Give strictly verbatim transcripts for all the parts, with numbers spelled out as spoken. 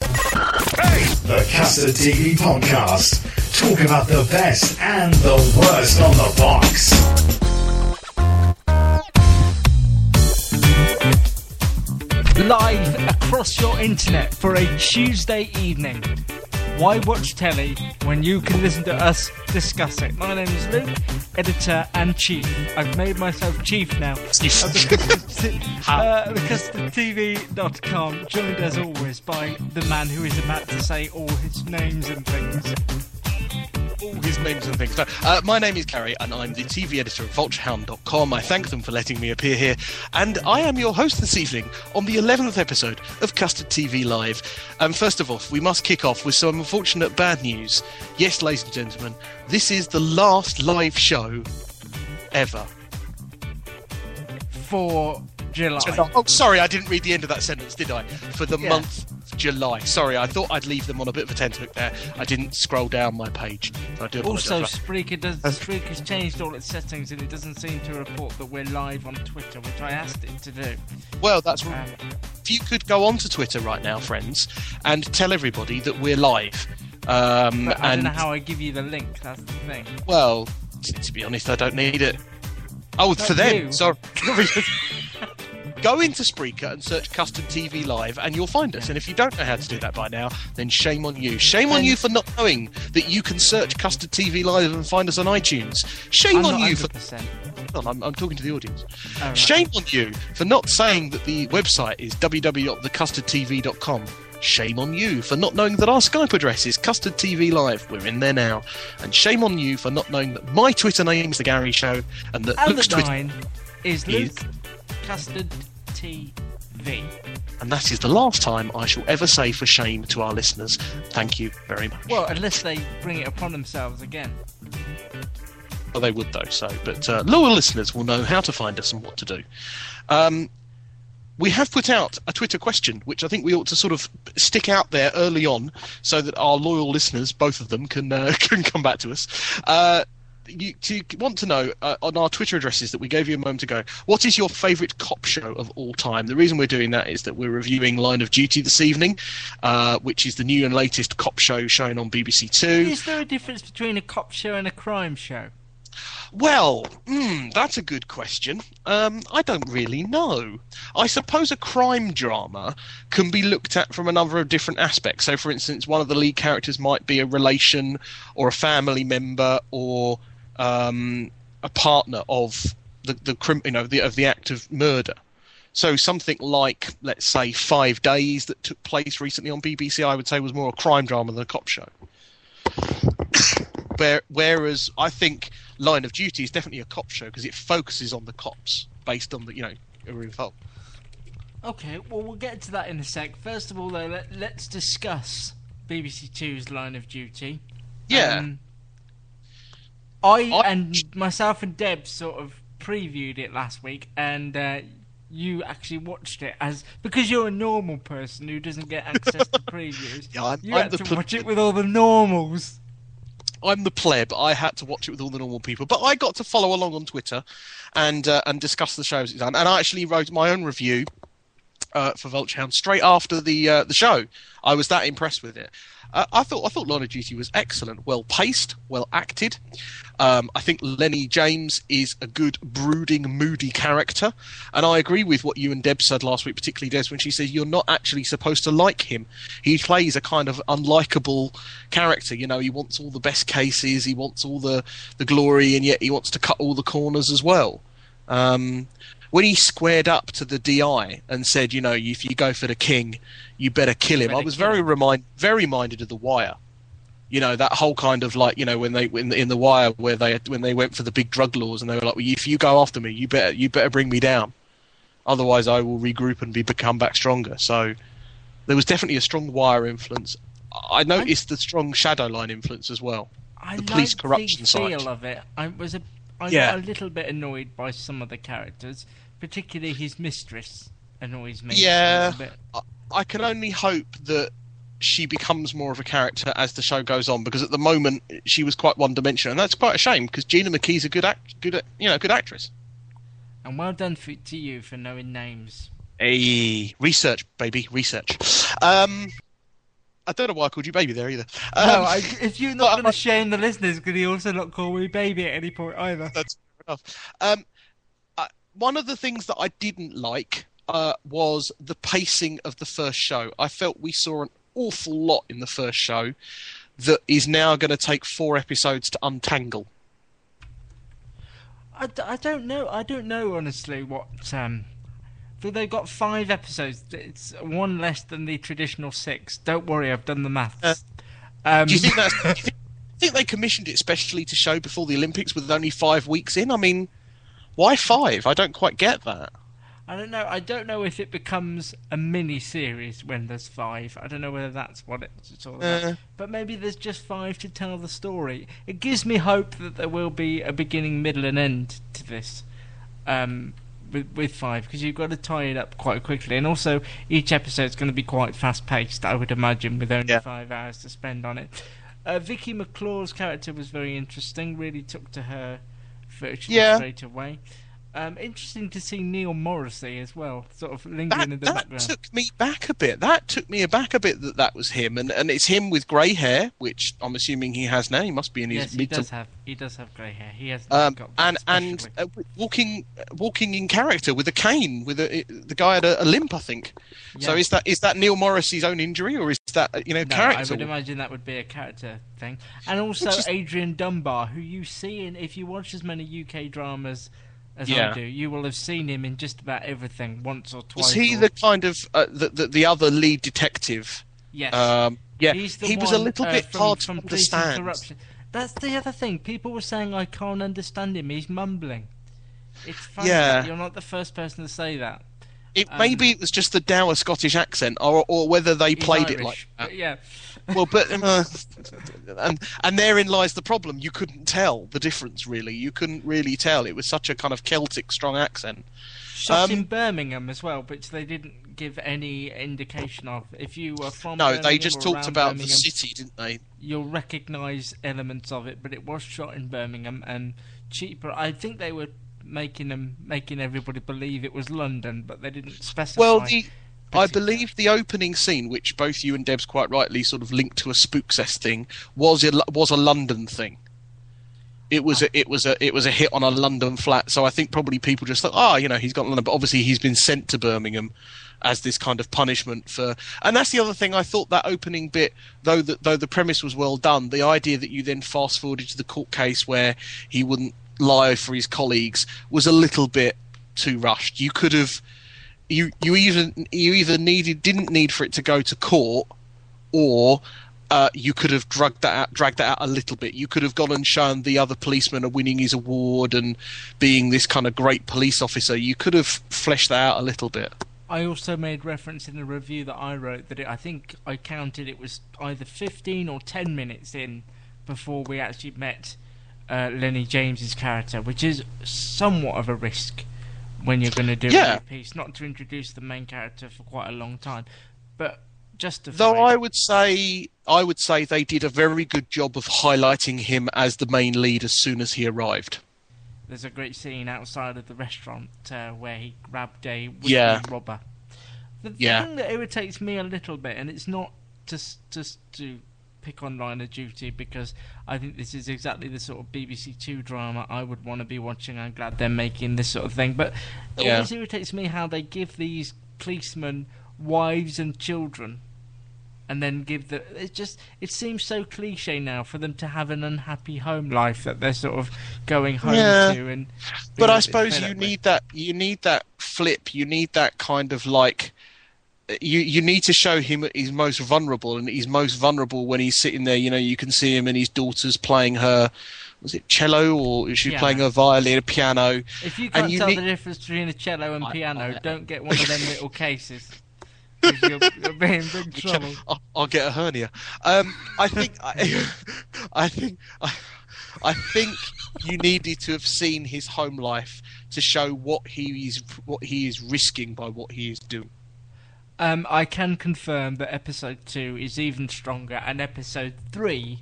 Hey! The Custard T V Podcast. Talk about the best and the worst on the box. Live across your internet for a Tuesday evening. Why watch telly when you can listen to us discuss it? My name is Luke, editor and chief. I've made myself chief now. Excuse me. uh, the custom t v dot com, joined as always by the man who is about to say all his names and things. All his names and things. Uh, my name is Gary, and I'm the T V editor at vulture hound dot com. I thank them for letting me appear here, and I am your host this evening on the eleventh episode of Custard T V Live. And um, first of all, we must kick off with some unfortunate bad news. Yes, ladies and gentlemen, this is the last live show ever. For July. Oh, sorry, I didn't read the end of that sentence, did I? For the yeah. month... July. Sorry, I thought I'd leave them on a bit of a tenterhook there. I didn't scroll down my page. So I do apologise. Also, Spreaker does, Spreaker's changed all its settings, and it doesn't seem to report that we're live on Twitter, which I asked it to do. Well, that's um, if you could go on to Twitter right now, friends, and tell everybody that we're live. Um, but I and, don't know how I give you the link. That's the thing. Well, to, to be honest, I don't need it. Oh, for them. You. Sorry. Go into Spreaker and search Custard T V Live and you'll find us. And if you don't know how to do that by now, then shame on you. Shame on you for not knowing that you can search Custard T V Live and find us on iTunes. Shame I'm on you for... Hold on, I'm, I'm talking to the audience. Oh, right. Shame on you for not saying that the website is w w w dot the custard t v dot com. Shame on you for not knowing that our Skype address is Custard T V Live. We're in there now. And shame on you for not knowing that my Twitter name is The Gary Show and that Luke's Twitter is Luke Custard T V. And that is the last time I shall ever say for shame to our listeners. Thank you very much. Well, unless they bring it upon themselves again. Well, they would though, so. But uh, loyal listeners will know how to find us and what to do. Um, we have put out a Twitter question, which I think we ought to sort of stick out there early on so that our loyal listeners, both of them, can, uh, can come back to us. Uh, You, to want to know uh, on our Twitter addresses that we gave you a moment ago, what is your favourite cop show of all time? The reason we're doing that is that we're reviewing Line of Duty this evening, uh, which is the new and latest cop show shown on B B C Two. Is there a difference between a cop show and a crime show? Well, mm, that's a good question. Um, I don't really know. I suppose a crime drama can be looked at from a number of different aspects. So, for instance, one of the lead characters might be a relation or a family member or um, a partner of the, the crim- you know, the, of the act of murder. So something like, let's say, Five Days that took place recently on B B C, I would say was more a crime drama than a cop show. Where, whereas I think Line of Duty is definitely a cop show because it focuses on the cops based on the, you know, who are involved. Okay, well, we'll get to that in a sec. First of all, though, let, let's discuss B B C Two's Line of Duty. Yeah. Um, I, I and myself and Deb sort of previewed it last week, and uh, you actually watched it as because you're a normal person who doesn't get access to previews. Yeah, I'm, you I'm had the to pl- watch it with all the normals. I'm the pleb. I had to watch it with all the normal people, but I got to follow along on Twitter and uh, and discuss the shows it's done. And I actually wrote my own review uh, for Vulture Hound straight after the uh, the show. I was that impressed with it. Uh, I thought I thought Line of Duty was excellent, well paced, well acted. Um, I think Lenny James is a good brooding, moody character, and I agree with what you and Deb said last week, particularly Des, when she said you're not actually supposed to like him. He plays a kind of unlikable character. You know, he wants all the best cases, he wants all the the glory, and yet he wants to cut all the corners as well. Um, when he squared up to the D I and said, you know, if you go for the king, you better kill him. I was very remind, very reminded of The Wire. You know, that whole kind of like, you know, when they in, in The Wire where they when they went for the big drug laws and they were like, well, if you go after me, you better you better bring me down, otherwise I will regroup and be become back stronger. So there was definitely a strong Wire influence. I noticed I, the strong Shadowline influence as well. I the police corruption side. I like the feel of it. I was a I'm yeah. a little bit annoyed by some of the characters, particularly his mistress annoys me yeah. a little bit. I, I can only hope that she becomes more of a character as the show goes on, because at the moment she was quite one-dimensional, and that's quite a shame because Gina McKee's a good act, good you know, good actress. And well done for, to you for knowing names. Hey, research, baby, research. Um, I don't know why I called you baby there either. Um, no, I, if you're not going to shame the listeners, could he also not call me baby at any point either? That's fair enough. Um, uh, one of the things that I didn't like uh, was the pacing of the first show. I felt we saw an awful lot in the first show that is now going to take four episodes to untangle. I, d- I don't know. I don't know, honestly, what... Um... They've got five episodes. It's one less than the traditional six. Don't worry, I've done the maths. Uh, um, do you think that's... do you think, think they commissioned it especially to show before the Olympics with only five weeks in? I mean, why five? I don't quite get that. I don't know. I don't know if it becomes a mini-series when there's five. I don't know whether that's what it's all about. Uh, but maybe there's just five to tell the story. It gives me hope that there will be a beginning, middle and end to this. Um... With, with five, because you've got to tie it up quite quickly, and also each episode's going to be quite fast paced, I would imagine, with only yeah. five hours to spend on it. Uh, Vicky McClaw's character was very interesting, really took to her virtually yeah. straight away. Um, interesting to see Neil Morrissey as well, sort of lingering that, in the that background. That took me back a bit. That took me back a bit that that was him, and, and it's him with grey hair, which I'm assuming he has now. He must be in his yes, mid. He does have. He does have grey hair. He has um, got. And and uh, walking walking in character with a cane, with a, the guy had a, a limp, I think. Yes. So is that is that Neil Morrissey's own injury, or is that you know no, character? I would imagine that would be a character thing. And also is... Adrian Dunbar, who you see in if you watch as many U K dramas. As yeah. I do, you will have seen him in just about everything once or twice. Was he or... the kind of uh, the, the the other lead detective? Yes. Um, yeah. He's the he one, was a little uh, bit from, hard from to understand. Corruption. That's the other thing. People were saying, "I can't understand him. He's mumbling." It's funny. Yeah. You're not the first person to say that. It um, maybe it was just the dour Scottish accent, or or whether they played Irish, it like that. Yeah. Well, but uh, and and therein lies the problem. You couldn't tell the difference, really. You couldn't really tell. It was such a kind of Celtic strong accent. Shot um, in Birmingham as well, which they didn't give any indication of. If you were from no, Birmingham they just talked about the city, didn't they? You'll recognise elements of it, but it was shot in Birmingham and cheaper. I think they were making them making everybody believe it was London, but they didn't specify. Well, the. I believe the opening scene, which both you and Debs quite rightly sort of linked to a Spookfest thing, was a, was a London thing. It was a, it was a it was a hit on a London flat, so I think probably people just thought, ah, oh, you know, he's got London, but obviously he's been sent to Birmingham as this kind of punishment for. And that's the other thing. I thought that opening bit, though the, though the premise was well done, the idea that you then fast forwarded to the court case where he wouldn't lie for his colleagues was a little bit too rushed. You could have. You you even you either needed didn't need for it to go to court, or uh, you could have dragged that out, dragged that out a little bit. You could have gone and shown the other policeman winning his award and being this kind of great police officer. You could have fleshed that out a little bit. I also made reference in the review that I wrote that it, I think I counted it was either fifteen or ten minutes in before we actually met uh, Lenny James's character, which is somewhat of a risk. When you're going to do yeah. a piece, not to introduce the main character for quite a long time, but justified. Though I would say, I would say they did a very good job of highlighting him as the main lead as soon as he arrived. There's a great scene outside of the restaurant uh, where he grabbed a yeah. robber. The yeah. thing that irritates me a little bit, and it's not just just to pick on Line of Duty, because I think this is exactly the sort of B B C Two drama I would want to be watching. I'm glad they're making this sort of thing, but it yeah. always irritates me how they give these policemen wives and children, and then give the it just it seems so cliche now for them to have an unhappy home life that they're sort of going home yeah. to. And but I suppose you need with. that you need that flip, you need that kind of like. You you need to show him he's most vulnerable, and he's most vulnerable when he's sitting there. You know, you can see him and his daughter's playing her, was it cello, or is she yeah. playing her violin, a piano? If you can't you tell need... the difference between a cello and I, piano, I, I, don't get one of them little cases. You're, you're being in big trouble. I'll, I'll get a hernia. Um, I think I, I think I, I think you needed to have seen his home life to show what he is what he is risking by what he is doing. Um, I can confirm that episode two is even stronger, and episode three,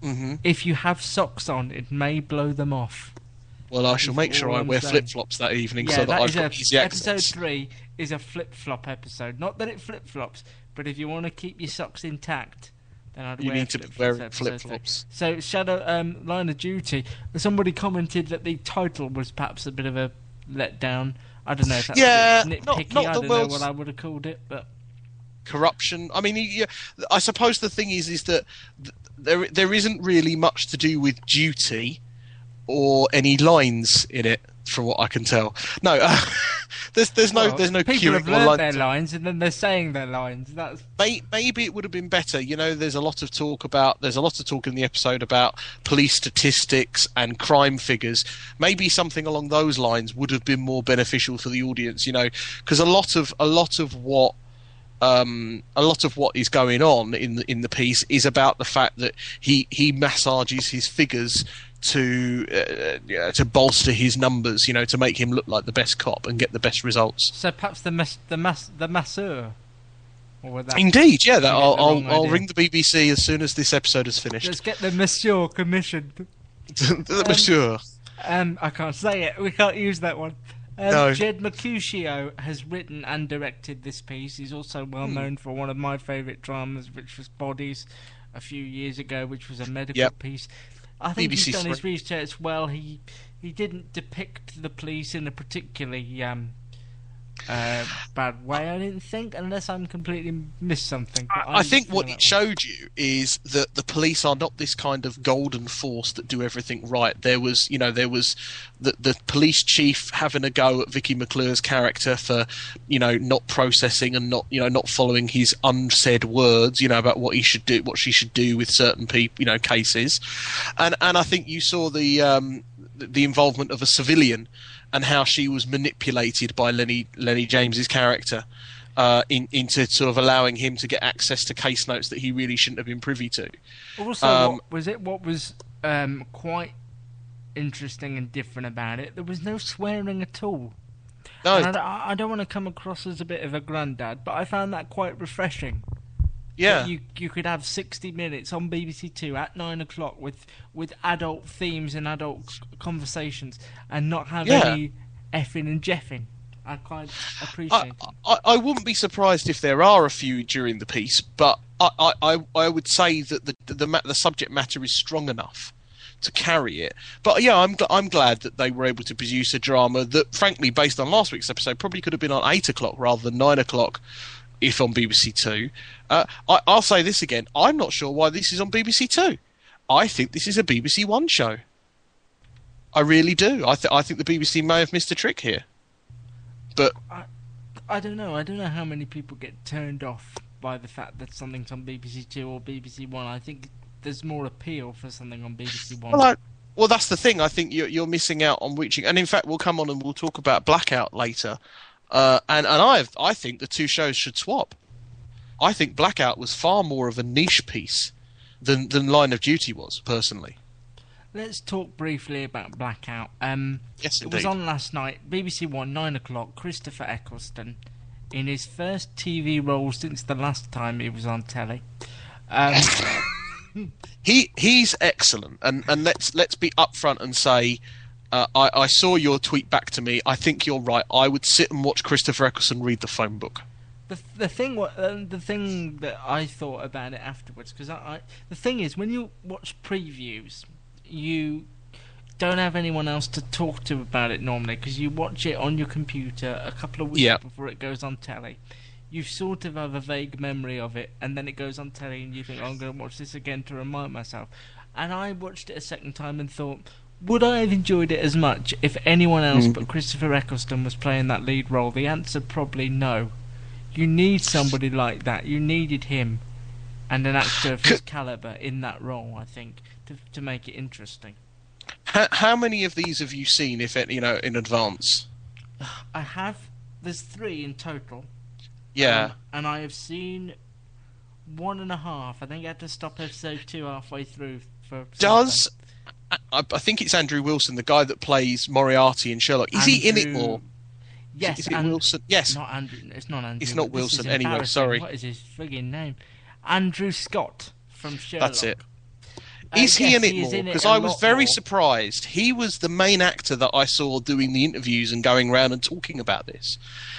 mm-hmm. if you have socks on, it may blow them off. Well, I that shall make sure I wear flip flops that evening yeah, so that, that I've got a, easy access. Episode three is a flip flop episode. Not that it flip flops, but if you want to keep your socks intact, then I'd you wear flip flops. You need to wear flip flops. So, Shadow um, Line of Duty. Somebody commented that the title was perhaps a bit of a letdown. I don't know if that's yeah, nitpicky. Not, not I don't know what I would have called it, but corruption. I mean, yeah, I suppose the thing is, is that there there isn't really much to do with duty or any lines in it, from what I can tell. No, uh, there's there's no well, there's no people have learned line their lines and then they're saying their lines. That's maybe it would have been better. You know, there's a lot of talk about there's a lot of talk in the episode about police statistics and crime figures. Maybe something along those lines would have been more beneficial for the audience. You know, because a lot of a lot of what. Um, a lot of what is going on in the, in the piece is about the fact that he, he massages his figures to uh, yeah, to bolster his numbers, you know, to make him look like the best cop and get the best results. So perhaps the mas- the mas- the masseur. Or that Indeed, yeah. That I'll I'll, I'll ring the B B C as soon as this episode is finished. Let's get the monsieur commissioned. the um, monsieur. Um, I can't say it. We can't use that one. Um, no. Jed Mercutio has written and directed this piece. He's also well known for one of my favourite dramas, which was Bodies, a few years ago, which was a medical yep. piece. I think B B C he's done three. His research well. He he didn't depict the police in a particularly um, uh, bad way, I didn't think, unless I'm completely missed something. I, I think what it showed you is that the police are not this kind of golden force that do everything right. There was, you know, there was the, the police chief having a go at Vicky McClure's character for, you know, not processing and not, you know, not following his unsaid words, you know, about what he should do, what she should do with certain people, you know, cases. And and I think you saw the um, the involvement of a civilian. And how she was manipulated by Lenny Lenny James's character uh, in, into sort of allowing him to get access to case notes that he really shouldn't have been privy to. Also, um, what was it? What was um, quite interesting and different about it? There was no swearing at all. No, I, I don't want to come across as a bit of a granddad, but I found that quite refreshing. Yeah, you you could have sixty minutes on B B C Two at nine o'clock with with adult themes and adult conversations, and not have yeah. any effing and jeffing. I quite appreciate. I, I I wouldn't be surprised if there are a few during the piece, but I I, I would say that the, the the subject matter is strong enough to carry it. But yeah, I'm I'm glad that they were able to produce a drama that, frankly, based on last week's episode, probably could have been on eight o'clock rather than nine o'clock. If on B B C Two, uh, I, I'll say this again. I'm not sure why this is on B B C Two. I think this is a B B C One show. I really do. I, th- I think the B B C may have missed a trick here. But I, I don't know. I don't know how many people get turned off by the fact that something's on B B C Two or B B C One. I think there's more appeal for something on B B C One. Well, I, well that's the thing. I think you're, you're missing out on reaching. And in fact, we'll come on and we'll talk about Blackout later. Uh, and and I I think the two shows should swap. I think Blackout was far more of a niche piece than than Line of Duty was, personally. Let's talk briefly about Blackout. Um, yes, indeed. It was on last night, B B C One, nine o'clock. Christopher Eccleston, in his first T V role since the last time he was on telly. Um, he he's excellent, and and let's let's be upfront and say. Uh, I, I saw your tweet back to me. I think you're right. I would sit and watch Christopher Eccleston read the phone book. the the thing what uh, the thing that I thought about it afterwards, because I, I the thing is, when you watch previews, you don't have anyone else to talk to about it normally, because you watch it on your computer a couple of weeks yep. before it goes on telly. You sort of have a vague memory of it, and then it goes on telly, and you think, oh, I'm going to watch this again to remind myself. And I watched it a second time and thought, would I have enjoyed it as much if anyone else mm. but Christopher Eccleston was playing that lead role? The answer probably no. You need somebody like that. You needed him and an actor of his calibre in that role, I think, to to make it interesting. How, how many of these have you seen, if it, you know, in advance? I have. There's three in total. Yeah. Um, and I have seen one and a half. I think I had to stop episode two halfway through. For Does... I, I think it's Andrew Wilson, the guy that plays Moriarty in Sherlock. Is Andrew... he in it more? Yes. Is it Andrew... Wilson? Yes. Not Andrew. It's not Andrew. It's not Wilson anyway, sorry. What is his frigging name? Andrew Scott from Sherlock. That's it. Is uh, he yes, in it more? Because I was very more. surprised. He was the main actor that I saw doing the interviews and going around and talking about this,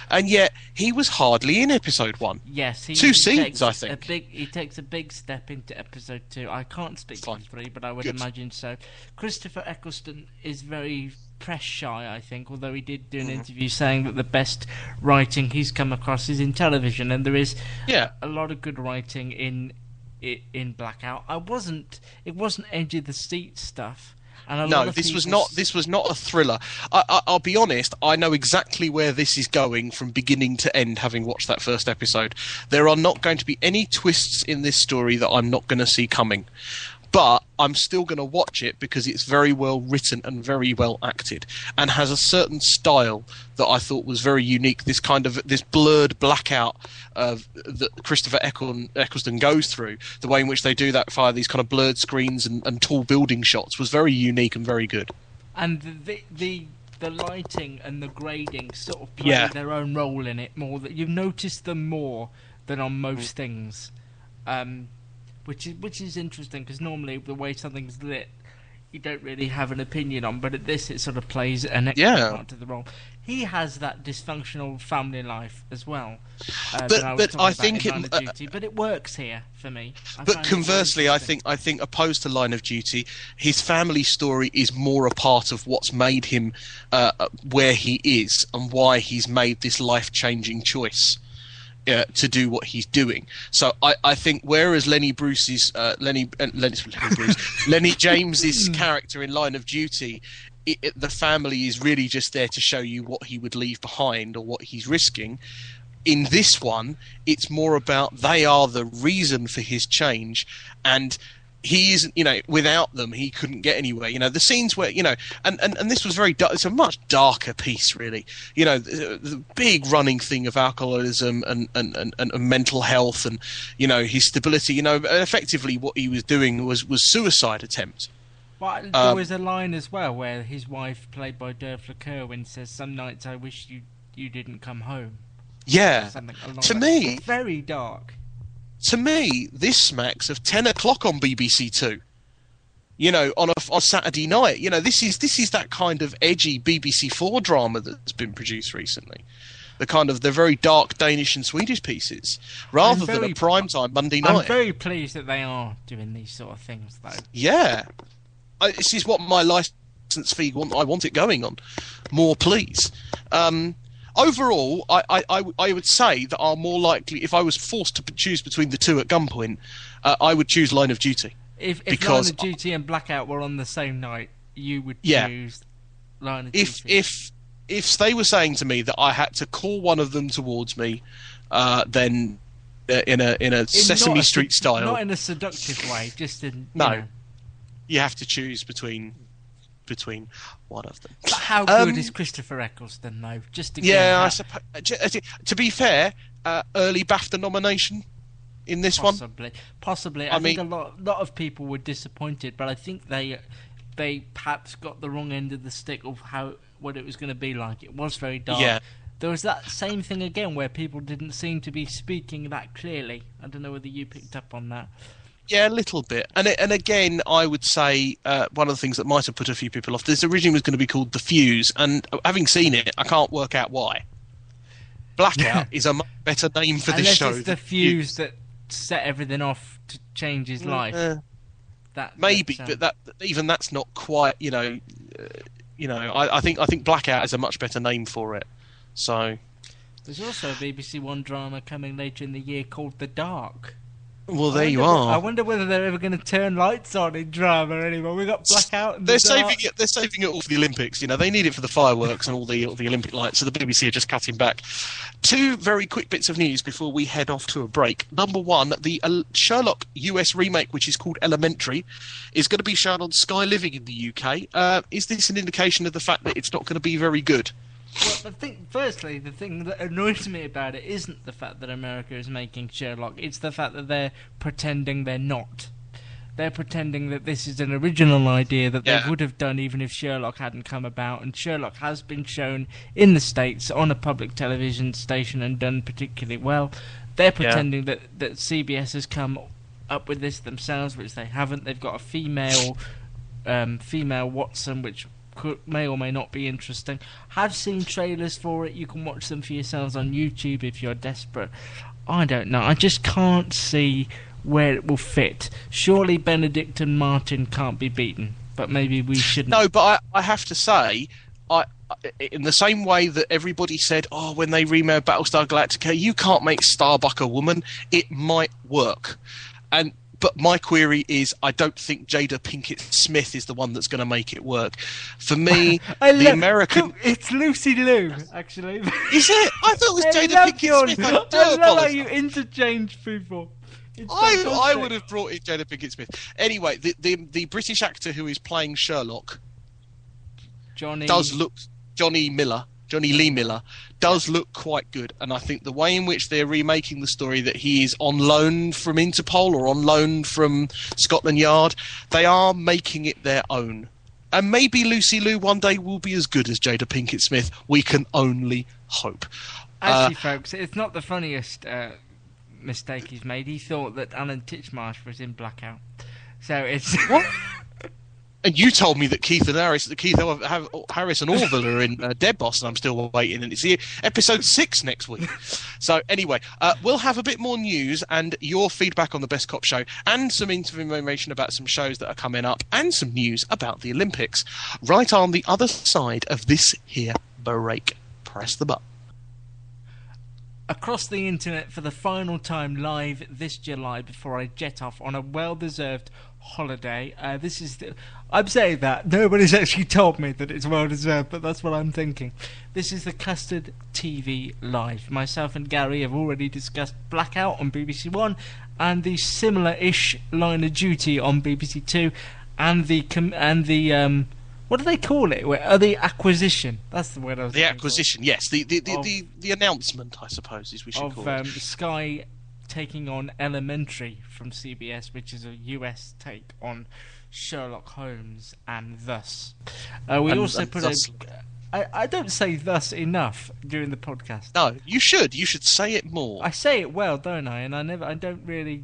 and yet he was hardly in episode one. Yes, he, two he scenes, takes I think. A big, he takes a big step into episode two. I can't speak Fine. to three, but I would Good. imagine so. Christopher Eccleston is very press shy, I think. Although he did do an mm-hmm. interview saying that the best writing he's come across is in television, and there is yeah. a lot of good writing in. in Blackout. I wasn't it wasn't edge of the seat stuff, and a no lot of this was not this was not a thriller. I, I, I'll be honest, I know exactly where this is going from beginning to end, having watched that first episode. There are not going to be any twists in this story that I'm not going to see coming, but I'm still going to watch it because it's very well written and very well acted, and has a certain style that I thought was very unique. This kind of this blurred blackout uh, that Christopher Eccleston goes through, the way in which they do that via these kind of blurred screens and, and tall building shots, was very unique and very good. And the the, the lighting and the grading sort of play yeah. their own role in it more. That you notice them more than on most things. Um, Which is which is interesting, because normally the way something's lit, you don't really have an opinion on. But at this, it sort of plays an extra yeah. part to the role. He has that dysfunctional family life as well. Uh, but I but I think it, Line of Duty, but it works here for me. I but conversely, I think I think opposed to Line of Duty, his family story is more a part of what's made him uh, where he is and why he's made this life-changing choice. Uh, to do what he's doing. So I, I think whereas Lenny Bruce's uh, Lenny uh, Lenny, Lenny, Bruce, Lenny James's character in Line of Duty, it, it, the family is really just there to show you what he would leave behind or what he's risking. In this one, it's more about they are the reason for his change, and he isn't, you know, without them, he couldn't get anywhere. You know, the scenes where, you know, and, and, and this was very, it's a much darker piece, really. You know, the, the big running thing of alcoholism and, and, and, and mental health and, you know, his stability. You know, effectively what he was doing was, was suicide attempt. But um, there was a line as well where his wife, played by Derfla Kerwin, says, "Some nights I wish you, you didn't come home." Yeah. To me, it's very dark. To me, this smacks of ten o'clock on B B C Two. You know, on a on Saturday night. You know, this is this is that kind of edgy B B C Four drama that's been produced recently. The kind of the very dark Danish and Swedish pieces, rather very, than a primetime Monday night. I'm very pleased that they are doing these sort of things, though. Yeah, I, this is what my license fee want. I want it going on. More, please. Um, Overall, I, I, I would say that are more likely, if I was forced to choose between the two at gunpoint, uh, I would choose Line of Duty. If, if Line of Duty and Blackout were on the same night, you would yeah. choose Line of if, Duty. If, if they were saying to me that I had to call one of them towards me, uh, then uh, in a in a in Sesame a, Street style. Not in a seductive way, just in... No. You know. You have to choose between... between one of them. But how good um, is Christopher Eccleston, though? Just to yeah, I suppose. To be fair, uh, early BAFTA nomination in this possibly. one. Possibly, possibly. I, I mean, think a lot, lot of people were disappointed, but I think they, they perhaps got the wrong end of the stick of how what it was going to be like. It was very dark. Yeah. There was that same thing again where people didn't seem to be speaking that clearly. I don't know whether you picked up on that. Yeah, a little bit. And and again, I would say uh, one of the things that might have put a few people off, this originally was going to be called The Fuse, and having seen it, I can't work out why. Blackout is a much better name for this Unless show. Unless it's the fuse that set everything off to change his life. Uh, that maybe, that, um... but that even that's not quite. You know, uh, you know. I, I think I think Blackout is a much better name for it. So there's also a B B C One drama coming later in the year called The Dark. Well, there you are. I wonder whether they're ever going to turn lights on in drama anymore. We've got Blackout and they're the Dark. Saving it, they're saving it all for the Olympics. You know, they need it for the fireworks and all the all the Olympic lights, so the B B C are just cutting back. Two very quick bits of news before we head off to a break. Number one, the uh, Sherlock U S remake, which is called Elementary, is going to be shown on Sky Living in the U K. Uh, is this an indication of the fact that it's not going to be very good? Well, I think, firstly, the thing that annoys me about it isn't the fact that America is making Sherlock. It's the fact that they're pretending they're not. They're pretending that this is an original idea that yeah. they would have done even if Sherlock hadn't come about. And Sherlock has been shown in the States on a public television station and done particularly well. They're pretending yeah. that, that C B S has come up with this themselves, which they haven't. They've got a female, um, female Watson, which... Could, may or may not be interesting. I've seen trailers for it. You can watch them for yourselves on YouTube if you're desperate. I don't know. I just can't see where it will fit. Surely Benedict and Martin can't be beaten, but maybe we shouldn't. No, but I, I have to say, I in the same way that everybody said, oh, when they remade Battlestar Galactica, you can't make Starbuck a woman. It might work. And But my query is, I don't think Jada Pinkett Smith is the one that's going to make it work. For me, I the love, American... It's Lucy Liu, actually. Is it? I thought it was Jada Pinkett your, Smith. I, I love how you interchange people. I, I would have brought in Jada Pinkett Smith. Anyway, the, the, the British actor who is playing Sherlock... Johnny... Does look... Johnny Miller. Johnny Lee Miller does look quite good, and I think the way in which they're remaking the story, that he is on loan from Interpol or on loan from Scotland Yard, they are making it their own. And maybe Lucy Liu one day will be as good as Jada Pinkett Smith. We can only hope. Actually, uh, folks, it's not the funniest uh, mistake he's made. He thought that Alan Titchmarsh was in Blackout. So it's... What? And you told me that Keith and Harris, that Keith Harris and Orville are in uh, Dead Boss, and I'm still waiting. And it's episode six next week. So anyway, uh, we'll have a bit more news and your feedback on the Best Cop Show, and some interview information about some shows that are coming up, and some news about the Olympics, right on the other side of this here break. Press the button. Across the internet for the final time live this July before I jet off on a well-deserved holiday. Uh, this is... The, I'm saying that. Nobody's actually told me that it's well-deserved, but that's what I'm thinking. This is the Custard T V Live. Myself and Gary have already discussed Blackout on B B C One and the similar-ish Line of Duty on B B C Two and the... and the um, what do they call it? Where, oh, the acquisition. That's the word I was The acquisition, of. yes. The the, the, of, the the announcement, I suppose, is we should of, call um, it. Sky taking on Elementary from C B S, which is a U S take on Sherlock Holmes and Thus. Uh, we and, also and put thus. a... I, I don't say thus enough during the podcast. No, you should. You should say it more. I say it well, don't I? And I never... I don't really...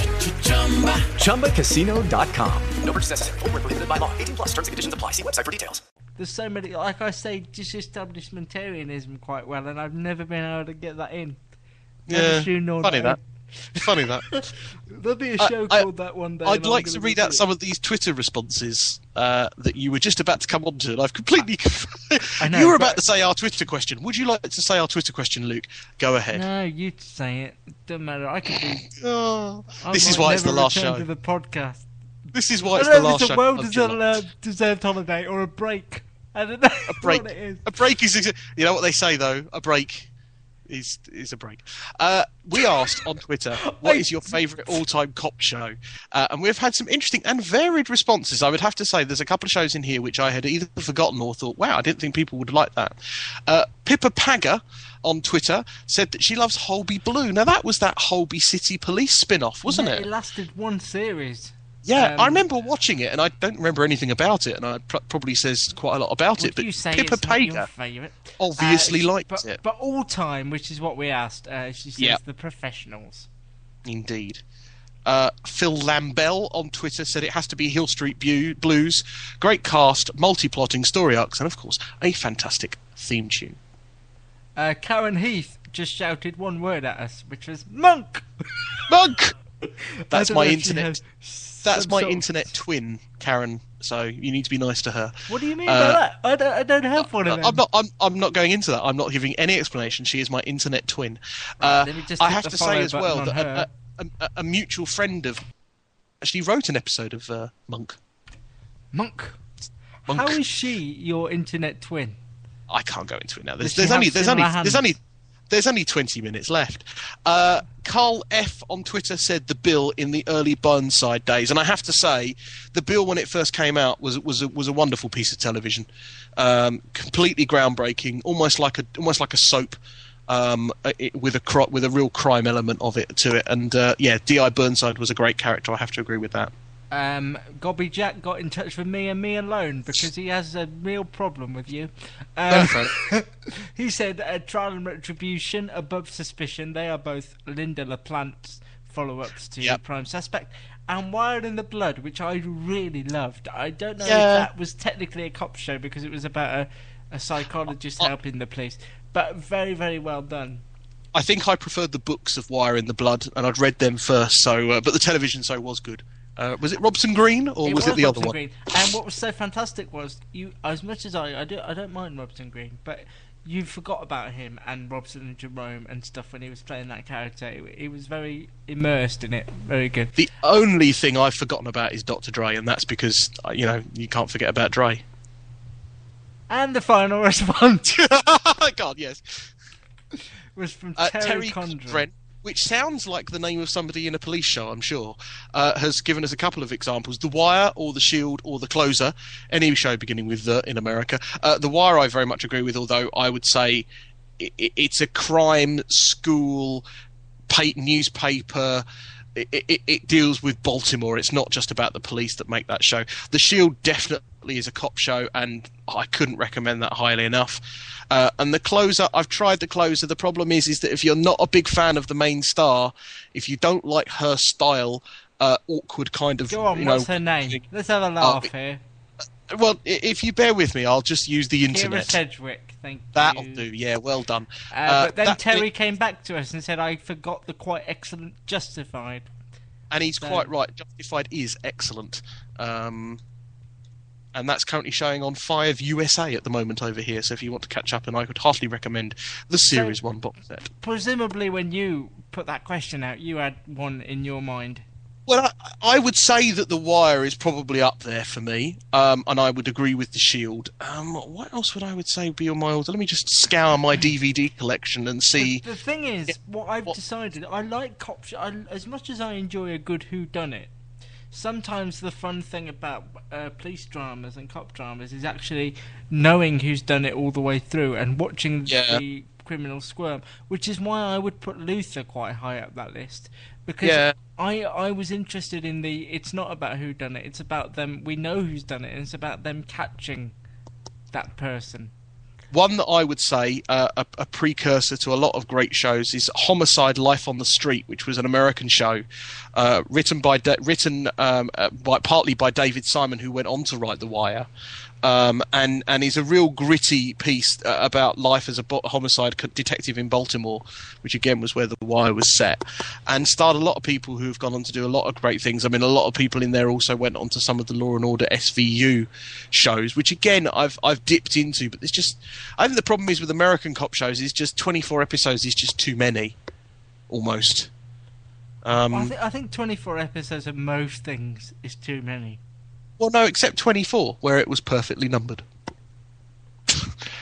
Chumba Casino dot com. No purchase necessary. Void where prohibited by law. eighteen plus terms and conditions apply. See website for details. There's so many, like I say, disestablishmentarianism quite well, and I've never been able to get that in. Never yeah, funny that. Funny that. There'll be a show I, called I, that one day. I'd like to read out it. some of these Twitter responses uh, that you were just about to come on to, and I've completely... I know, you were about to say our Twitter question. Would you like to say our Twitter question, Luke? Go ahead. No, you say it. Doesn't matter. I could be... oh, I this is why it's the last show. To the podcast. This is why it's the last show. I don't know if it's a well-deserved holiday or a break. I don't know a break. what it is. A break is... You know what they say, though? A break... Is is a break. Uh, we asked on Twitter, what is your favourite all-time cop show? Uh, and we've had some interesting and varied responses. I would have to say there's a couple of shows in here which I had either forgotten or thought, wow, I didn't think people would like that. Uh, Pippa Pagger on Twitter said that she loves Holby Blue. Now, that was that Holby City Police spin-off, wasn't yeah, it? It lasted one series. Yeah, um, I remember watching it, and I don't remember anything about it, and I pr probably says quite a lot about it, but you say Pippa Pagger obviously uh, liked but, it. But all time, which is what we asked, uh, she says yep. The Professionals. Indeed. Uh, Phil Lambell on Twitter said it has to be Hill Street Blues, great cast, multi-plotting story arcs, and of course, a fantastic theme tune. Uh, Karen Heath just shouted one word at us, which was Monk! Monk! That's my internet... That's my internet twin, Karen. So you need to be nice to her. What do you mean uh, by that? I don't, I don't have one of them. I'm not. I'm. I'm not going into that. I'm not giving any explanation. She is my internet twin. Right, uh, I have to say as well that a, a, a, a mutual friend of actually wrote an episode of uh, Monk. Monk. Monk. How is she your internet twin? I can't go into it now. There's, there's only. There's only. Hands? There's only. There's only twenty minutes left. Uh, Carl F on Twitter said The Bill in the early Burnside days, and I have to say, The Bill when it first came out was was a, was a wonderful piece of television, um, completely groundbreaking, almost like a almost like a soap, um, it, with a cro with a real crime element of it to it. And uh, yeah, D I Burnside was a great character. I have to agree with that. Um, Gobby Jack got in touch with me and me alone because he has a real problem with you. Um, he said uh, Trial and Retribution, Above Suspicion. They are both Linda LaPlante's follow-ups to yep. Prime Suspect. And Wired in the Blood, which I really loved. I don't know yeah. if that was technically a cop show because it was about a, a psychologist I, helping the police. But very, very well done. I think I preferred the books of Wire in the Blood, and I'd read them first. So, uh, but the television show was good. Uh, was it Robson Green or it was, was it the Robson other one? Green. And what was so fantastic was you, as much as I, I do, I don't mind Robson Green, but you forgot about him and Robson and Jerome and stuff when he was playing that character. He was very immersed in it. Very good. The only thing I've forgotten about is Doctor Dre, and that's because you know you can't forget about Dre. And the final response, God, yes, was from uh, Terry, Terry Condren. Which sounds like the name of somebody in a police show, I'm sure, uh, has given us a couple of examples. The Wire or The Shield or The Closer, any show beginning with The in America. Uh, The Wire I very much agree with, although I would say it, it, it's a crime school pay, newspaper. It, it, it deals with Baltimore. It's not just about the police that make that show. The Shield definitely is a cop show, and I couldn't recommend that highly enough. Uh, and The Closer, I've tried The Closer. The problem is, is that if you're not a big fan of the main star, if you don't like her style, uh, awkward kind of... Go on, you know, what's her name? Let's have a laugh uh, here. Well, if you bear with me, I'll just use the internet. Kira Sedgwick, thank That'll you. That'll do, yeah, well done. Uh, uh, but then that, Terry it, came back to us and said, I forgot the quite excellent Justified. And he's so. quite right, Justified is excellent. Um, and that's currently showing on five U S A at the moment over here, so if you want to catch up, and I would heartily recommend the Series so, one box set. Presumably when you put that question out, you had one in your mind. Well, I, I would say that The Wire is probably up there for me, um, and I would agree with The Shield. Um, what else would I would say would be on my order? Let me just scour my D V D collection and see... The, the thing is, it, what I've what, decided, I like cop show. I, as much as I enjoy a good whodunit, sometimes the fun thing about uh, police dramas and cop dramas is actually knowing who's done it all the way through and watching yeah. the criminal squirm, which is why I would put Luther quite high up that list. Because yeah. I, I was interested in the... It's not about who done it. It's about them... We know who's done it, and it's about them catching that person. One that I would say uh, a, a precursor to a lot of great shows is Homicide: Life on the Street, which was an American show uh, written by da- written um, uh, by partly by David Simon, who went on to write The Wire. Um, and, and is a real gritty piece uh, about life as a bo- homicide co- detective in Baltimore, which again was where The Wire was set, and starred a lot of people who have gone on to do a lot of great things. I mean, a lot of people in there also went on to some of the Law and Order S V U shows, which again I've I've dipped into, but there's just I think the problem is with American cop shows is just twenty-four episodes is just too many, almost. Um, I, th- I think twenty-four episodes of most things is too many. Well, no, except twenty-four, where it was perfectly numbered.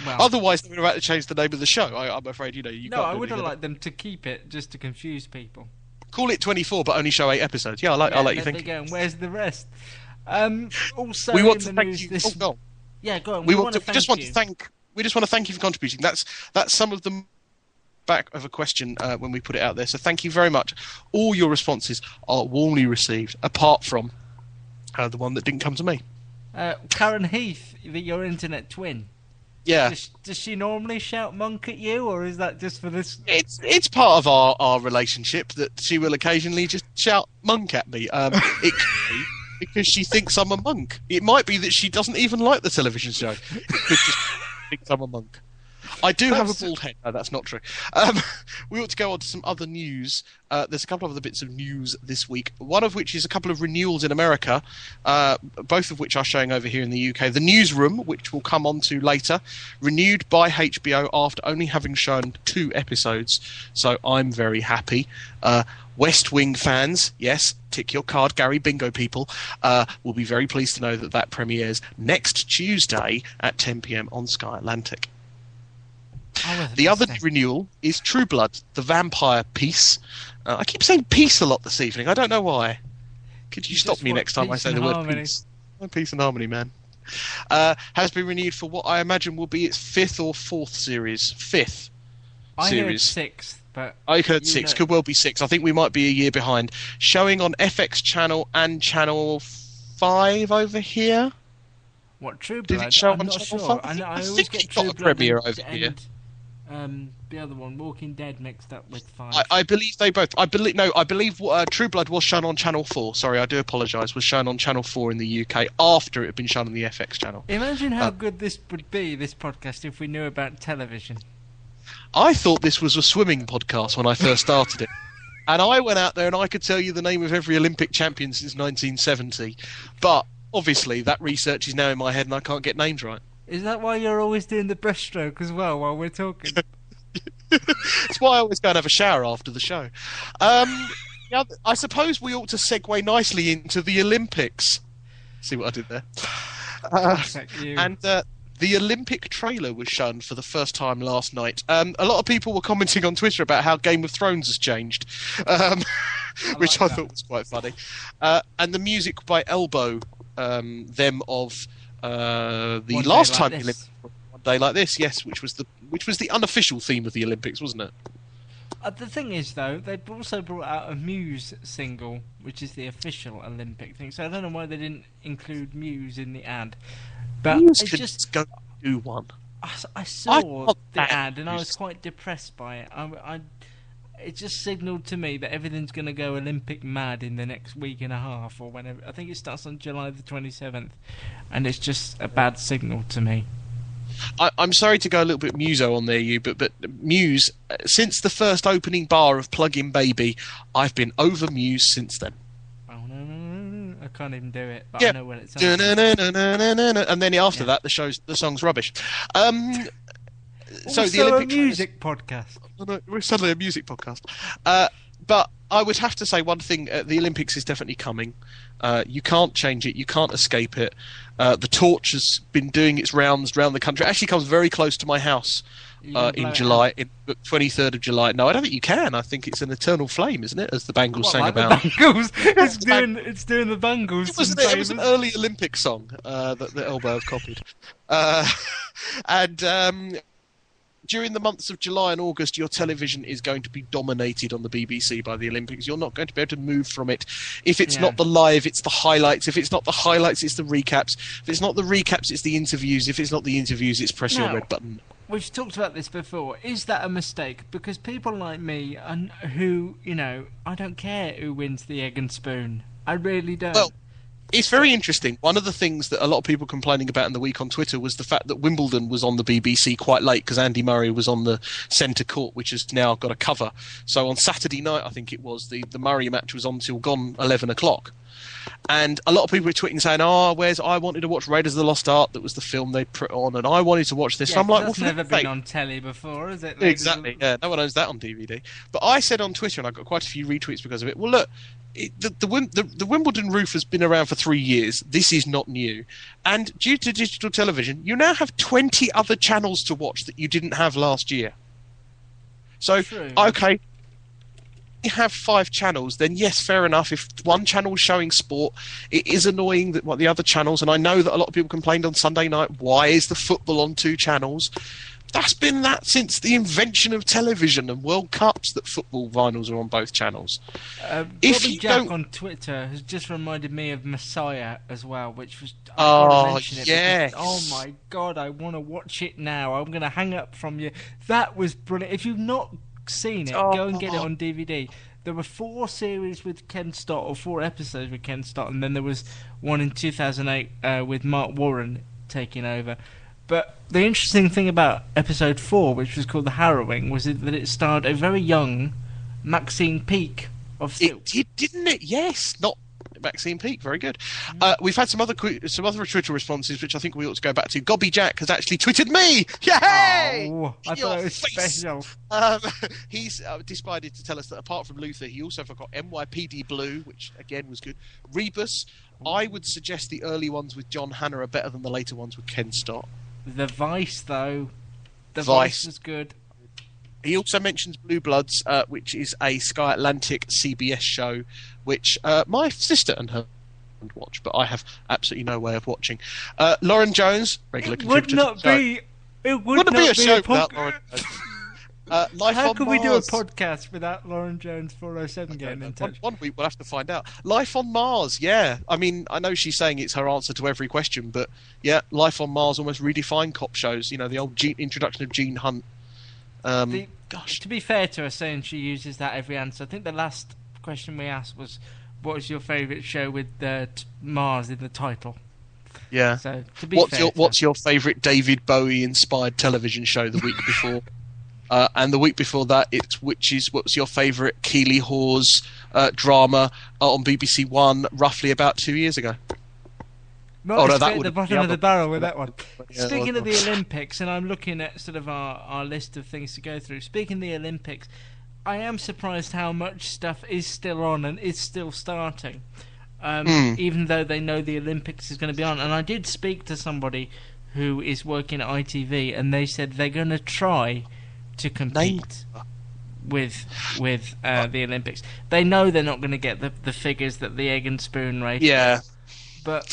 Well, otherwise, they would have had to change the name of the show. I, I'm afraid, you know, you no, can't. No, I would have liked them to keep it just to confuse people. Call it twenty-four, but only show eight episodes. Yeah, I like. Yeah, I like you think. Where's the rest? Um, also, we want to thank you. This... Oh, go on. Yeah, go on. We, we, want to, we just want you. to thank. We just want to thank you for contributing. That's that's some of the back of a question uh, when we put it out there. So thank you very much. All your responses are warmly received, apart from. Uh, the one that didn't come to me. Uh, Karen Heath, the, your internet twin. Yeah. Does, does she normally shout monk at you, or is that just for this? It's it's part of our, our relationship that she will occasionally just shout monk at me. Um, it could be because she thinks I'm a monk. It might be that she doesn't even like the television show. It could just think I'm a monk. I do have a bald head. No, that's not true. Um, we ought to go on to some other news. Uh, there's a couple of other bits of news this week, one of which is a couple of renewals in America, uh, both of which are showing over here in the U K. The Newsroom, which we'll come on to later, renewed by H B O after only having shown two episodes, so I'm very happy. Uh, West Wing fans, yes, tick your card, Gary Bingo people, uh, will be very pleased to know that that premieres next Tuesday at ten p.m. on Sky Atlantic. Oh, the other renewal is True Blood, the vampire piece. Uh, I keep saying peace a lot this evening. I don't know why. Could you, you stop me next time I say the word harmony. Peace? Oh, peace and harmony, man. Uh, has been renewed for what I imagine will be its fifth or fourth series. Fifth I series. sixth, but I heard six. Know. Could well be six. I think we might be a year behind. Showing on F X Channel and Channel five over here. What, True Blood? Did it show I'm on not Channel sure. five? I, know, I, I think it got a premiere over end. here. Um, the other one, Walking Dead, mixed up with five. I, I believe they both. I believe no. I believe uh, True Blood was shown on Channel Four. Sorry, I do apologise. Was shown on Channel Four in the U K after it had been shown on the F X channel. Imagine how uh, good this would be, this podcast, if we knew about television. I thought this was a swimming podcast when I first started it, and I went out there and I could tell you the name of every Olympic champion since nineteen seventy. But obviously, that research is now in my head, and I can't get names right. Is that why you're always doing the breaststroke as well while we're talking? It's why I always go and have a shower after the show. Um, yeah, I suppose we ought to segue nicely into the Olympics. See what I did there? Uh, and uh, the Olympic trailer was shown for the first time last night. Um, a lot of people were commenting on Twitter about how Game of Thrones has changed, um, I which like I that. thought was quite funny. Uh, and the music by Elbow, um, them of... Uh, the last time the Olympics, One Day Like This, yes, which was the which was the unofficial theme of the Olympics, wasn't it? Uh, the thing is, though, they also brought out a Muse single, which is the official Olympic thing. So I don't know why they didn't include Muse in the ad. But Muse could just go do one. I, I saw I the ad and I was quite depressed by it. I, I, it just signalled to me that everything's going to go Olympic mad in the next week and a half or whenever. I think it starts on July the twenty-seventh, and it's just a bad signal to me. I, I'm sorry to go a little bit Muso on there, you, but, but Muse, since the first opening bar of Plug In Baby, I've been over Muse since then. Oh, no, no, no, no. I can't even do it, but yeah. I know what it sounds like. And then after yeah. that, the, show's, the song's rubbish. Um... So also the Olympic a music trailers, podcast. Oh no, we're suddenly a music podcast. Uh, but I would have to say one thing: uh, the Olympics is definitely coming. Uh, you can't change it. You can't escape it. Uh, the torch has been doing its rounds around the country. It actually comes very close to my house uh, in July, in twenty-third of July. No, I don't think you can. I think it's an eternal flame, isn't it? As the Bangles what, sang like about. The Bangles. it's, doing, it's doing the Bangles. It was, an, it was an early Olympic song uh, that the Elbow have copied. Uh, and... Um, During the months of July and August, your television is going to be dominated on the B B C by the Olympics. You're not going to be able to move from it. If it's yeah. not the live, it's the highlights. If it's not the highlights, it's the recaps. If it's not the recaps, it's the interviews. If it's not the interviews, it's press no. your red button. we've talked about this before. Is that a mistake? Because people like me, and who, you know, I don't care who wins the egg and spoon. I really don't. Well, it's very interesting. One of the things that a lot of people complaining about in the week on Twitter was the fact that Wimbledon was on the B B C quite late because Andy Murray was on the centre court, which has now got a cover. So on Saturday night, I think it was, the, the Murray match was on till gone eleven o'clock. And a lot of people were tweeting saying, oh, where's I wanted to watch Raiders of the Lost Ark, that was the film they put on, and I wanted to watch this. Yeah, I'm like, well, that's never been on telly before, is it? Exactly, yeah. No one owns that on D V D. But I said on Twitter, and I got quite a few retweets because of it, well, look, it, the, the, the, the Wimbledon roof has been around for three years. This is not new. And due to digital television, you now have twenty other channels to watch that you didn't have last year. So, true. Okay, you have five channels, then yes, fair enough. If one channel is showing sport, it is annoying that what the other channels, and I know that a lot of people complained on Sunday night, why is the football on two channels? That's been that since the invention of television and World Cups, that football vinyls are on both channels. Uh, if Bobby you Jack don't... on Twitter has just reminded me of Messiah as well, which was... I oh, mention it yes. Because, oh, my God, I want to watch it now. I'm going to hang up from you. That was brilliant. If you've not seen it, oh, go and get it on D V D. There were four series with Ken Stott, or four episodes with Ken Stott, and then there was one in two thousand eight uh, with Mark Warren taking over. But the interesting thing about episode four, which was called The Harrowing, was that it starred a very young Maxine Peake of Silk. It, it didn't it? Yes, not Maxine Peake. Very good. Mm. Uh, we've had some other some other Twitter responses, which I think we ought to go back to. Gobby Jack has actually tweeted me. Yay! Oh, I thought it was special. Um, he's uh, decided to tell us that apart from Luther, he also forgot N Y P D Blue, which again was good. Rebus. I would suggest the early ones with John Hannah are better than the later ones with Ken Stott. The Vice, though. The Vice was good. He also mentions Blue Bloods, uh, which is a Sky Atlantic C B S show, which uh, my sister and her watch, but I have absolutely no way of watching. Uh, Lauren Jones, regular contributor. It would not be. It would not be a show without Lauren Jones. Uh, Life How on can Mars. We do a podcast without Lauren Jones four oh seven getting in touch? One, one week we'll have to find out. Life on Mars, yeah. I mean, I know she's saying it's her answer to every question, but yeah, Life on Mars almost redefined cop shows. You know, the old Gene, introduction of Gene Hunt. Um, the, gosh. To be fair to her, saying she uses that every answer. I think the last question we asked was, what is your favourite show with uh, Mars in the title? Yeah. So, to be what's fair your, to what's your favourite David Bowie-inspired television show the week before? Uh, and the week before that, it's which is what's your favourite Keeley Hawes uh, drama uh, on B B C One, roughly about two years ago. Not oh, no, that at the bottom the of the barrel with that one. Yeah, speaking of the Olympics, and I'm looking at sort of our, our list of things to go through. Speaking of the Olympics, I am surprised how much stuff is still on and is still starting, um, mm. even though they know the Olympics is going to be on. And I did speak to somebody who is working at I T V, and they said they're going to try to compete with with uh, the Olympics. They know they're not going to get the, the figures that the egg and spoon race. Yeah, but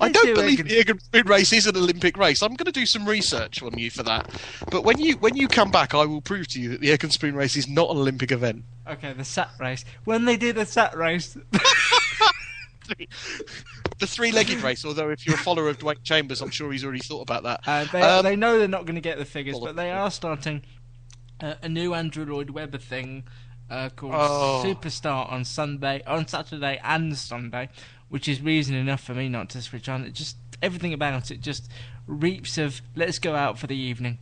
I don't do believe egg the egg and spoon race is an Olympic race. I'm going to do some research on you for that. But when you when you come back, I will prove to you that the egg and spoon race is not an Olympic event. Okay, the sat race. When they do the sat race. The three-legged race, although if you're a follower of Dwight Chambers, I'm sure he's already thought about that. Uh, they, um, they know they're not going to get the figures, but they are starting Uh, a new Andrew Lloyd Webber thing uh, called oh. Superstar on Sunday, on Saturday and Sunday, which is reason enough for me not to switch on. It just everything about it just reaps of let's go out for the evening.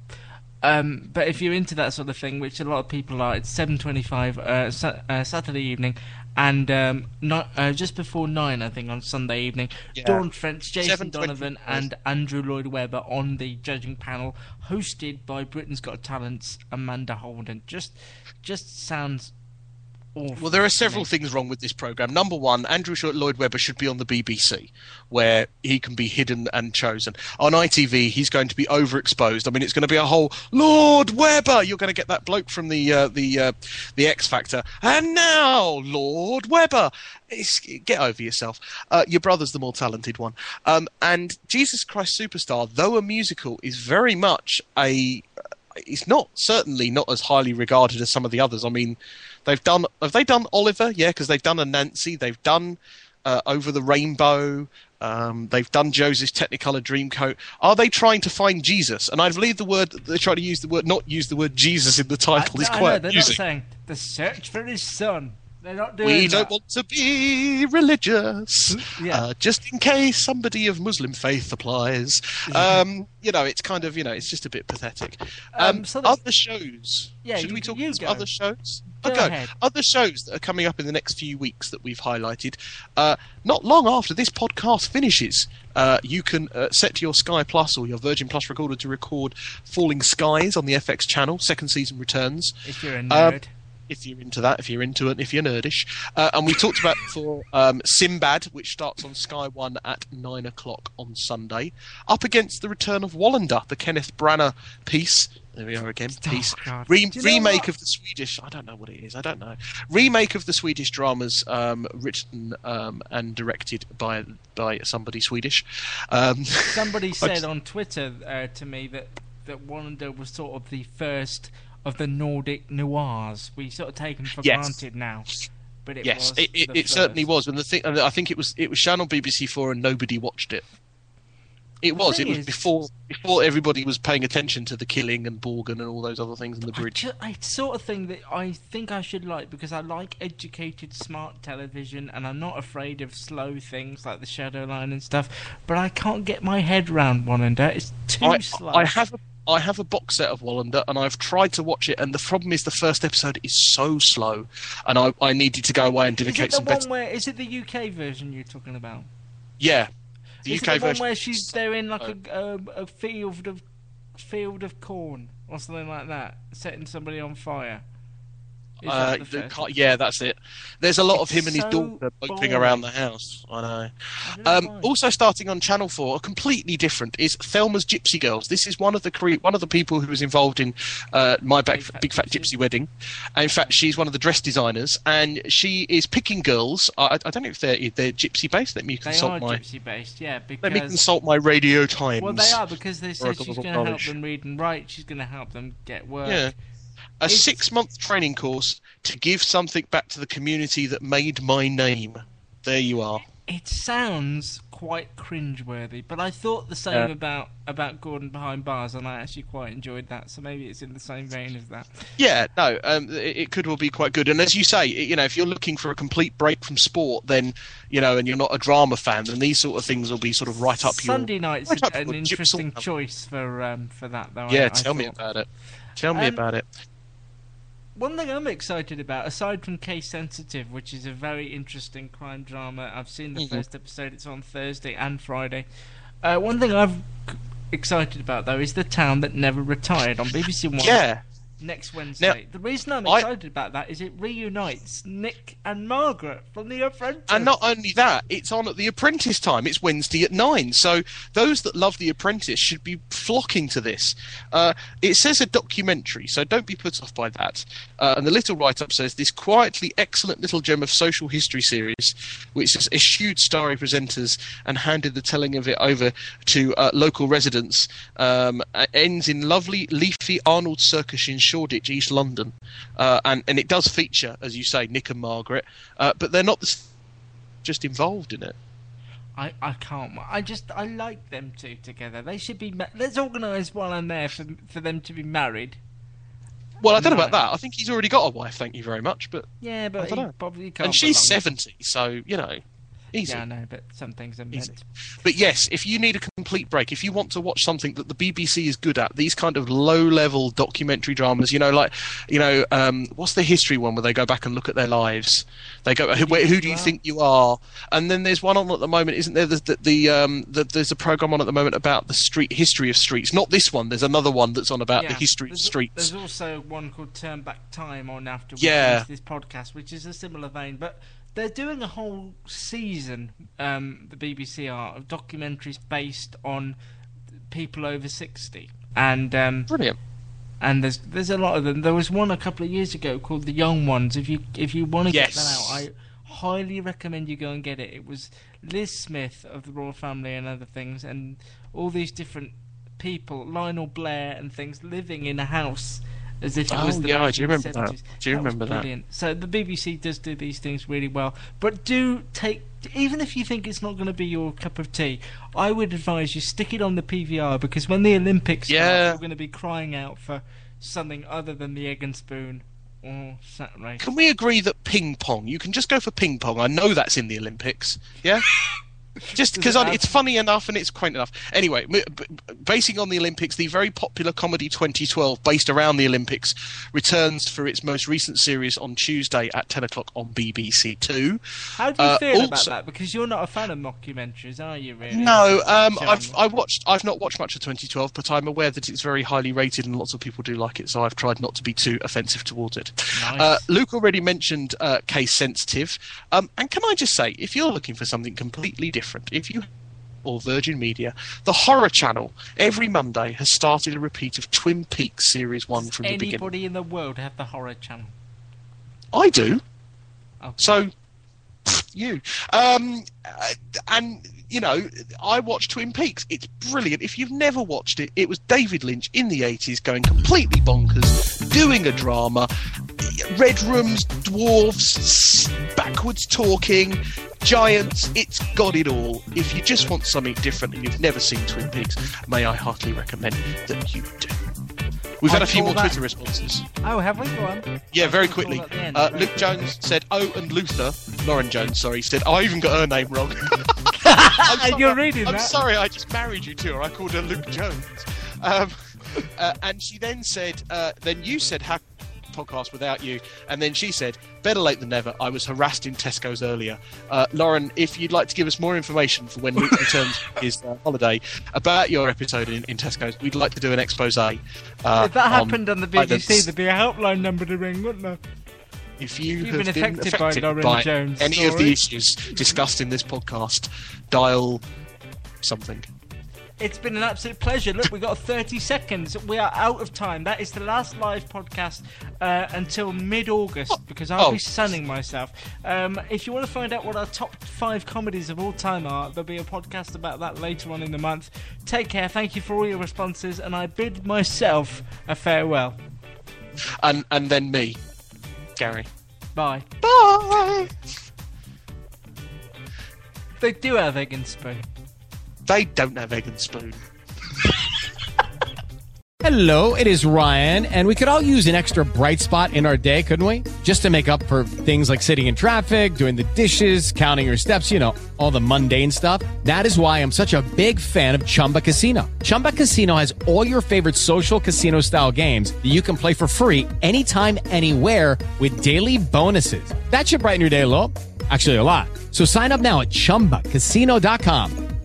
Um, but if you're into that sort of thing, which a lot of people are, it's seven twenty-five uh, sa uh, Saturday evening, and um, not, uh, just before nine, I think, on Sunday evening. Yeah. Dawn French, Jason Donovan, and Andrew Lloyd Webber on the judging panel, hosted by Britain's Got Talent's Amanda Holden. Just, just sounds awful. Well, there are several things wrong with this programme. Number one, Andrew Lloyd Webber should be on the B B C, where he can be hidden and chosen. On I T V, he's going to be overexposed. I mean, it's going to be a whole, Lord Webber! You're going to get that bloke from the uh, the uh, the X Factor. And now, Lord Webber! It's, get over yourself. Uh, your brother's the more talented one. Um, and Jesus Christ Superstar, though a musical, is very much a... It's not certainly not as highly regarded as some of the others. I mean, they've done have they done Oliver? Yeah, because they've done a Nancy. They've done uh, Over the Rainbow. Um, they've done Joseph's Technicolor Dreamcoat. Are they trying to find Jesus? And I believe the word they try to use the word not use the word Jesus in the title I, is I quite know, they're amusing. They're not saying the search for his son. They're not doing we that. Don't want to be religious, yeah. uh, just in case somebody of Muslim faith applies. Um, you know, it's kind of, you know, it's just a bit pathetic. Um, um, so other shows. Yeah, Should you, we talk about some other shows? Go okay. ahead. Other shows that are coming up in the next few weeks that we've highlighted. Uh, not long after this podcast finishes, uh, you can uh, set your Sky Plus or your Virgin Plus recorder to record Falling Skies on the F X channel. Second season returns. If you're a nerd. Um, If you're into that, if you're into it, if you're nerdish. Uh, and we talked about for um, Sinbad, which starts on Sky One at nine o'clock on Sunday. Up against the return of Wallander, the Kenneth Branagh piece. There we are again, piece. Oh, Re- remake of the Swedish, I don't know what it is, I don't know. Remake of the Swedish dramas um, written um, and directed by by somebody Swedish. Um, somebody said on Twitter uh, to me that, that Wallander was sort of the first... of the Nordic noirs. We sort of take them for yes. granted now. But it yes, was it, it, it certainly was. And the thing, I think it was it was shown on B B C Four and nobody watched it. It was. It was is, before before everybody was paying attention to The Killing and Borgen and all those other things in the bridge. I, I sort of thing that I think I should like because I like educated, smart television, and I'm not afraid of slow things like the Shadow Line and stuff. But I can't get my head round Wallander. It's too I, slow. I have. A, I have a box set of Wallander, and I've tried to watch it, and the problem is the first episode is so slow, and I, I needed to go away and dedicate some better... Is it the one where... Is it the U K version you're talking about? Yeah. The U K version. Is it the one where she's, they're in like a, a, a field of field of corn, or something like that, setting somebody on fire? Uh, that yeah, that's it. There's a lot it's of him and his so daughter bopping around the house. I know. I um, know also, starting on Channel Four, completely different is Thelma's Gypsy Girls. This is one of the one of the people who was involved in uh, My Big, Big, Fat, Big Fat, Gypsy. Fat Gypsy Wedding. And in fact, she's one of the dress designers, and she is picking girls. I, I don't know if they're if they're gypsy based. Let me consult they are my gypsy based. Yeah, because, let me consult my Radio Times. Well, they are because they said she's going to help them read and write. She's going to help them get work. Yeah. A six-month training course to give something back to the community that made my name. There you are. It sounds quite cringeworthy, but I thought the same yeah. about, about Gordon Behind Bars, and I actually quite enjoyed that, so maybe it's in the same vein as that. Yeah, no, um, it, it could well be quite good. And as you say, you know, if you're looking for a complete break from sport, then, you know, and you're not a drama fan, then these sort of things will be sort of right up your... Sunday night's right an, an interesting choice for um, for that, though. Yeah, I, I tell thought. me about it. Tell me um, about it. One thing I'm excited about, aside from Case Sensitive, which is a very interesting crime drama, I've seen the mm-hmm. first episode, it's on Thursday and Friday. Uh, one thing I'm excited about, though, is The Town That Never Retired on B B C One yeah. next Wednesday. Now, the reason I'm excited I... about that is it reunites Nick and Margaret from The Apprentice. And not only that, it's on at The Apprentice time. It's Wednesday at nine, so those that love The Apprentice should be flocking to this. Uh, it says a documentary, so don't be put off by that. Uh, and the little write-up says, this quietly excellent little gem of social history series, which has eschewed starry presenters and handed the telling of it over to uh, local residents, um, ends in lovely, leafy Arnold Circus in Shoreditch, East London. Uh, and, and it does feature, as you say, Nick and Margaret, uh, but they're not the s- just involved in it. I, I can't. I just I like them two together. They should be. Ma- Let's organise while I'm there for for them to be married. Well, I don't know about that. I think he's already got a wife. Thank you very much. But yeah, but he probably can't. And she's seventy, so you know. Easy. Yeah, I know, but some things are meant. But yes, if you need a complete break, if you want to watch something that the B B C is good at, these kind of low-level documentary dramas, you know, like, you know, um, what's the history one where they go back and look at their lives? They go, who, who do you think you are? And then there's one on at the moment, isn't there? The, the, the, um, the, there's a programme on at the moment about the street history of streets. Not this one. There's another one that's on about yeah, the history of streets. There's also one called Turn Back Time on after we yeah. this podcast, which is a similar vein, but. They're doing a whole season, um, the B B C are, of documentaries based on people over sixty, and um, brilliant. And there's there's a lot of them. There was one a couple of years ago called The Young Ones. If you if you want to yes. get that out, I highly recommend you go and get it. It was Liz Smith of the Royal Family and other things, and all these different people, Lionel Blair and things, living in a house as if it oh, was the yeah, I do remember that. Do you that remember that? So the B B C does do these things really well, but do take, even if you think it's not going to be your cup of tea, I would advise you stick it on the P V R, because when the Olympics start, yeah. you're going to be crying out for something other than the egg and spoon. Or sat race. Can we agree that ping pong? You can just go for ping pong. I know that's in the Olympics. Yeah. Just because it it's funny enough and it's quaint enough. Anyway, basing on the Olympics, the very popular comedy twenty twelve, based around the Olympics, returns for its most recent series on Tuesday at ten o'clock on B B C Two. How do you uh, feel also, about that? Because you're not a fan of mockumentaries, are you? Really? No, um, I've I watched. I've not watched much of twenty twelve, but I'm aware that it's very highly rated and lots of people do like it. So I've tried not to be too offensive towards it. Nice. Uh, Luke already mentioned uh, case sensitive, um, and can I just say, if you're looking for something completely different. If you or Virgin Media, the Horror Channel every Monday has started a repeat of Twin Peaks Series One from the beginning. Does anybody in the world have the Horror Channel? I do. Okay. So you um, and you know, I watch Twin Peaks. It's brilliant. If you've never watched it, it was David Lynch in the eighties going completely bonkers, doing a drama, red rooms, dwarves, backwards talking. Giants, it's got it all. If you just want something different and you've never seen Twin Peaks, may I heartily recommend that you do. We've I had a few more that. Twitter responses. Oh, have we? Go on. Yeah, very quickly. Uh, Luke right. Jones said, oh, and Luther, Lauren Jones, sorry, said, I even got her name wrong. sorry, You're reading I'm that. I'm sorry, I just married you to her. I called her Luke Jones. Um, uh, and she then said, uh, then you said, how podcast without you, and then she said, better late than never, I was harassed in Tesco's earlier. uh, Lauren, if you'd like to give us more information for when Luke returns his uh, holiday about your episode in, in Tesco's, we'd like to do an expose. Uh, if that happened on, on the B B C, the... there'd be a helpline number to ring, wouldn't there? If you You've have been affected, been affected by, Lauren by Jones any story. Of the issues discussed in this podcast, dial something. It's been an absolute pleasure. Look, we've got thirty seconds. We are out of time. That is the last live podcast uh, until mid-August, because I'll oh. be sunning myself. Um, if you want to find out what our top five comedies of all time are, there'll be a podcast about that later on in the month. Take care. Thank you for all your responses. And I bid myself a farewell. And, and then me, Gary. Bye. Bye. They do have egg and spoon. They don't have egg and spoon. Hello, it is Ryan, and we could all use an extra bright spot in our day, couldn't we? Just to make up for things like sitting in traffic, doing the dishes, counting your steps, you know, all the mundane stuff. That is why I'm such a big fan of Chumba Casino. Chumba Casino has all your favorite social casino-style games that you can play for free anytime, anywhere with daily bonuses. That should brighten your day a little. Actually, a lot. So sign up now at chumba casino dot com.